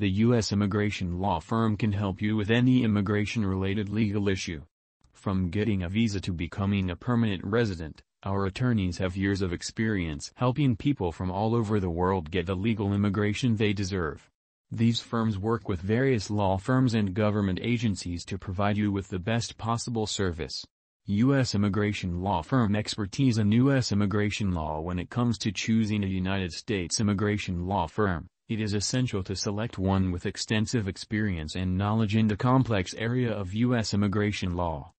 The U.S. immigration law firm can help you with any immigration-related legal issue. From getting a visa to becoming a permanent resident, our attorneys have years of experience helping people from all over the world get the legal immigration they deserve. These firms work with various law firms and government agencies to provide you with the best possible service. U.S. immigration law firm expertise in U.S. immigration law. When it comes to choosing a United States immigration law firm, it is essential to select one with extensive experience and knowledge in the complex area of U.S. immigration law.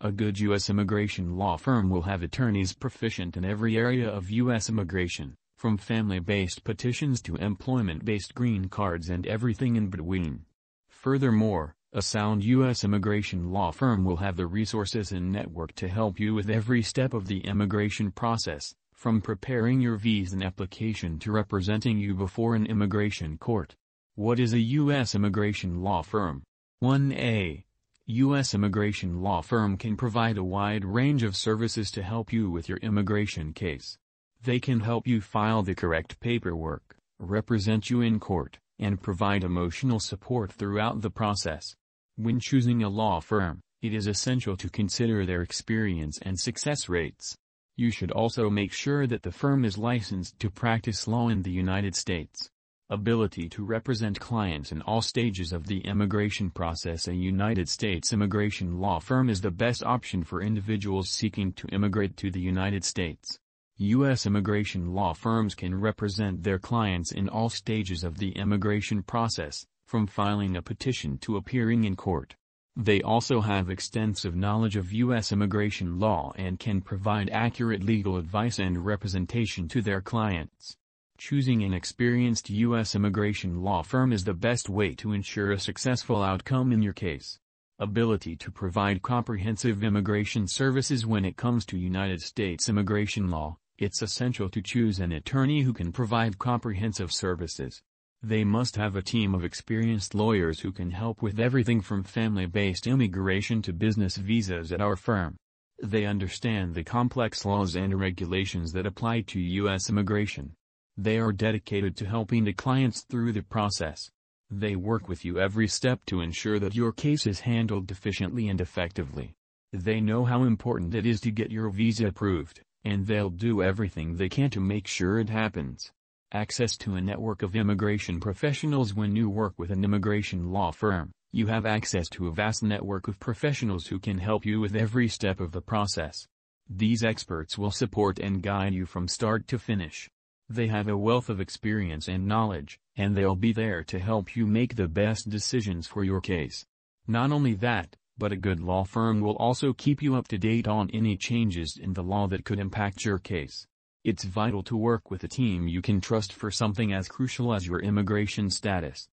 A good U.S. immigration law firm will have attorneys proficient in every area of U.S. immigration, from family-based petitions to employment-based green cards and everything in between. Furthermore, a sound U.S. immigration law firm will have the resources and network to help you with every step of the immigration process, from preparing your visa application to representing you before an immigration court. What is a U.S. immigration law firm? 1A. U.S. immigration law firm can provide a wide range of services to help you with your immigration case. They can help you file the correct paperwork, represent you in court, and provide emotional support throughout the process. When choosing a law firm, it is essential to consider their experience and success rates. You should also make sure that the firm is licensed to practice law in the United States. Ability to represent clients in all stages of the immigration process. A United States immigration law firm is the best option for individuals seeking to immigrate to the United States. U.S. immigration law firms can represent their clients in all stages of the immigration process, from filing a petition to appearing in court. They also have extensive knowledge of U.S. immigration law and can provide accurate legal advice and representation to their clients. Choosing an experienced U.S. immigration law firm is the best way to ensure a successful outcome in your case. Ability to provide comprehensive immigration services. When it comes to United States immigration law, it's essential to choose an attorney who can provide comprehensive services. They must have a team of experienced lawyers who can help with everything from family-based immigration to business visas at our firm. They understand the complex laws and regulations that apply to U.S. immigration. They are dedicated to helping the clients through the process. They work with you every step to ensure that your case is handled efficiently and effectively. They know how important it is to get your visa approved, and they'll do everything they can to make sure it happens. Access to a network of immigration professionals. When you work with an immigration law firm, you have access to a vast network of professionals who can help you with every step of the process. These experts will support and guide you from start to finish. They have a wealth of experience and knowledge, and they'll be there to help you make the best decisions for your case. Not only that, but a good law firm will also keep you up to date on any changes in the law that could impact your case. It's vital to work with a team you can trust for something as crucial as your immigration status.